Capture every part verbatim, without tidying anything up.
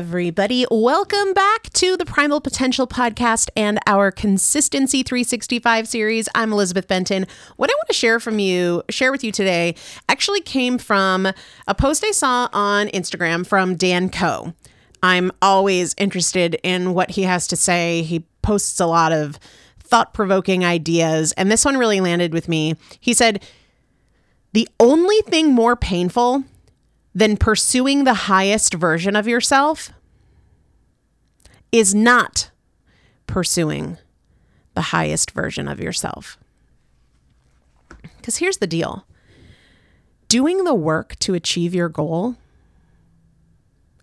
everybody. Welcome back to the Primal Potential Podcast and our Consistency three sixty-five series. I'm Elizabeth Benton. What I want to share from you, share with you today actually came from a post I saw on Instagram from Dan Coe. I'm always interested in what he has to say. He posts a lot of thought-provoking ideas, and this one really landed with me. He said, "The only thing more painful then pursuing the highest version of yourself is not pursuing the highest version of yourself." Because here's the deal. Doing the work to achieve your goal,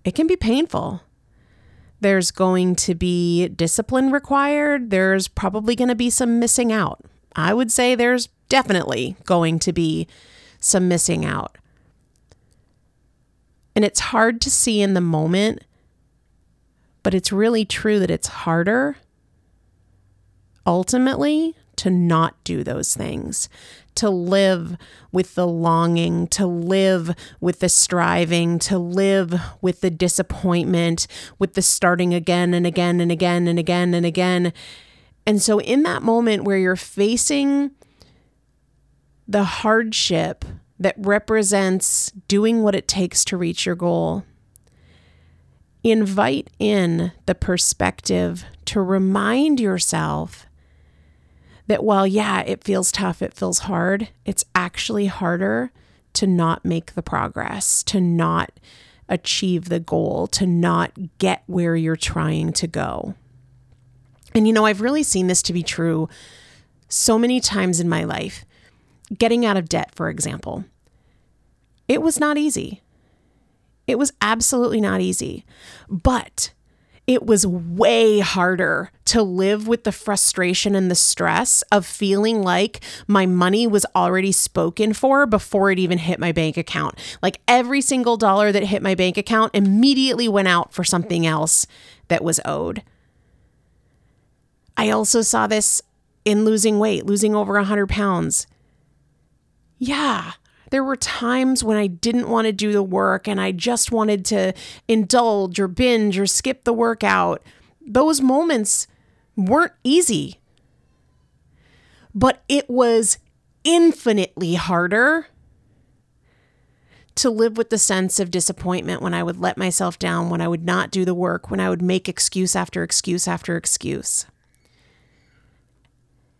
it can be painful. There's going to be discipline required. There's probably going to be some missing out. I would say there's definitely going to be some missing out. And it's hard to see in the moment, but it's really true that it's harder ultimately to not do those things, to live with the longing, to live with the striving, to live with the disappointment, with the starting again and again and again and again and again. And so in that moment where you're facing the hardship that represents doing what it takes to reach your goal, invite in the perspective to remind yourself that while, yeah, it feels tough, it feels hard, it's actually harder to not make the progress, to not achieve the goal, to not get where you're trying to go. And, you know, I've really seen this to be true so many times in my life. Getting out of debt, for example, it was not easy. It was absolutely not easy, but it was way harder to live with the frustration and the stress of feeling like my money was already spoken for before it even hit my bank account. Like every single dollar that hit my bank account immediately went out for something else that was owed. I also saw this in losing weight, losing over one hundred pounds. Yeah, there were times when I didn't want to do the work and I just wanted to indulge or binge or skip the workout. Those moments weren't easy, but it was infinitely harder to live with the sense of disappointment when I would let myself down, when I would not do the work, when I would make excuse after excuse after excuse.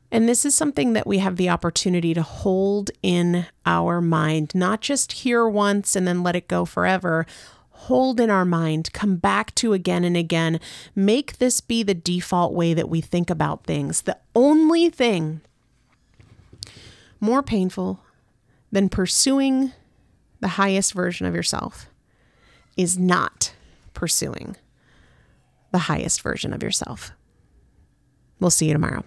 And this is something that we have the opportunity to hold in our mind, not just hear once and then let it go forever. Hold in our mind, come back to again and again. Make this be the default way that we think about things. The only thing more painful than pursuing the highest version of yourself is not pursuing the highest version of yourself. We'll see you tomorrow.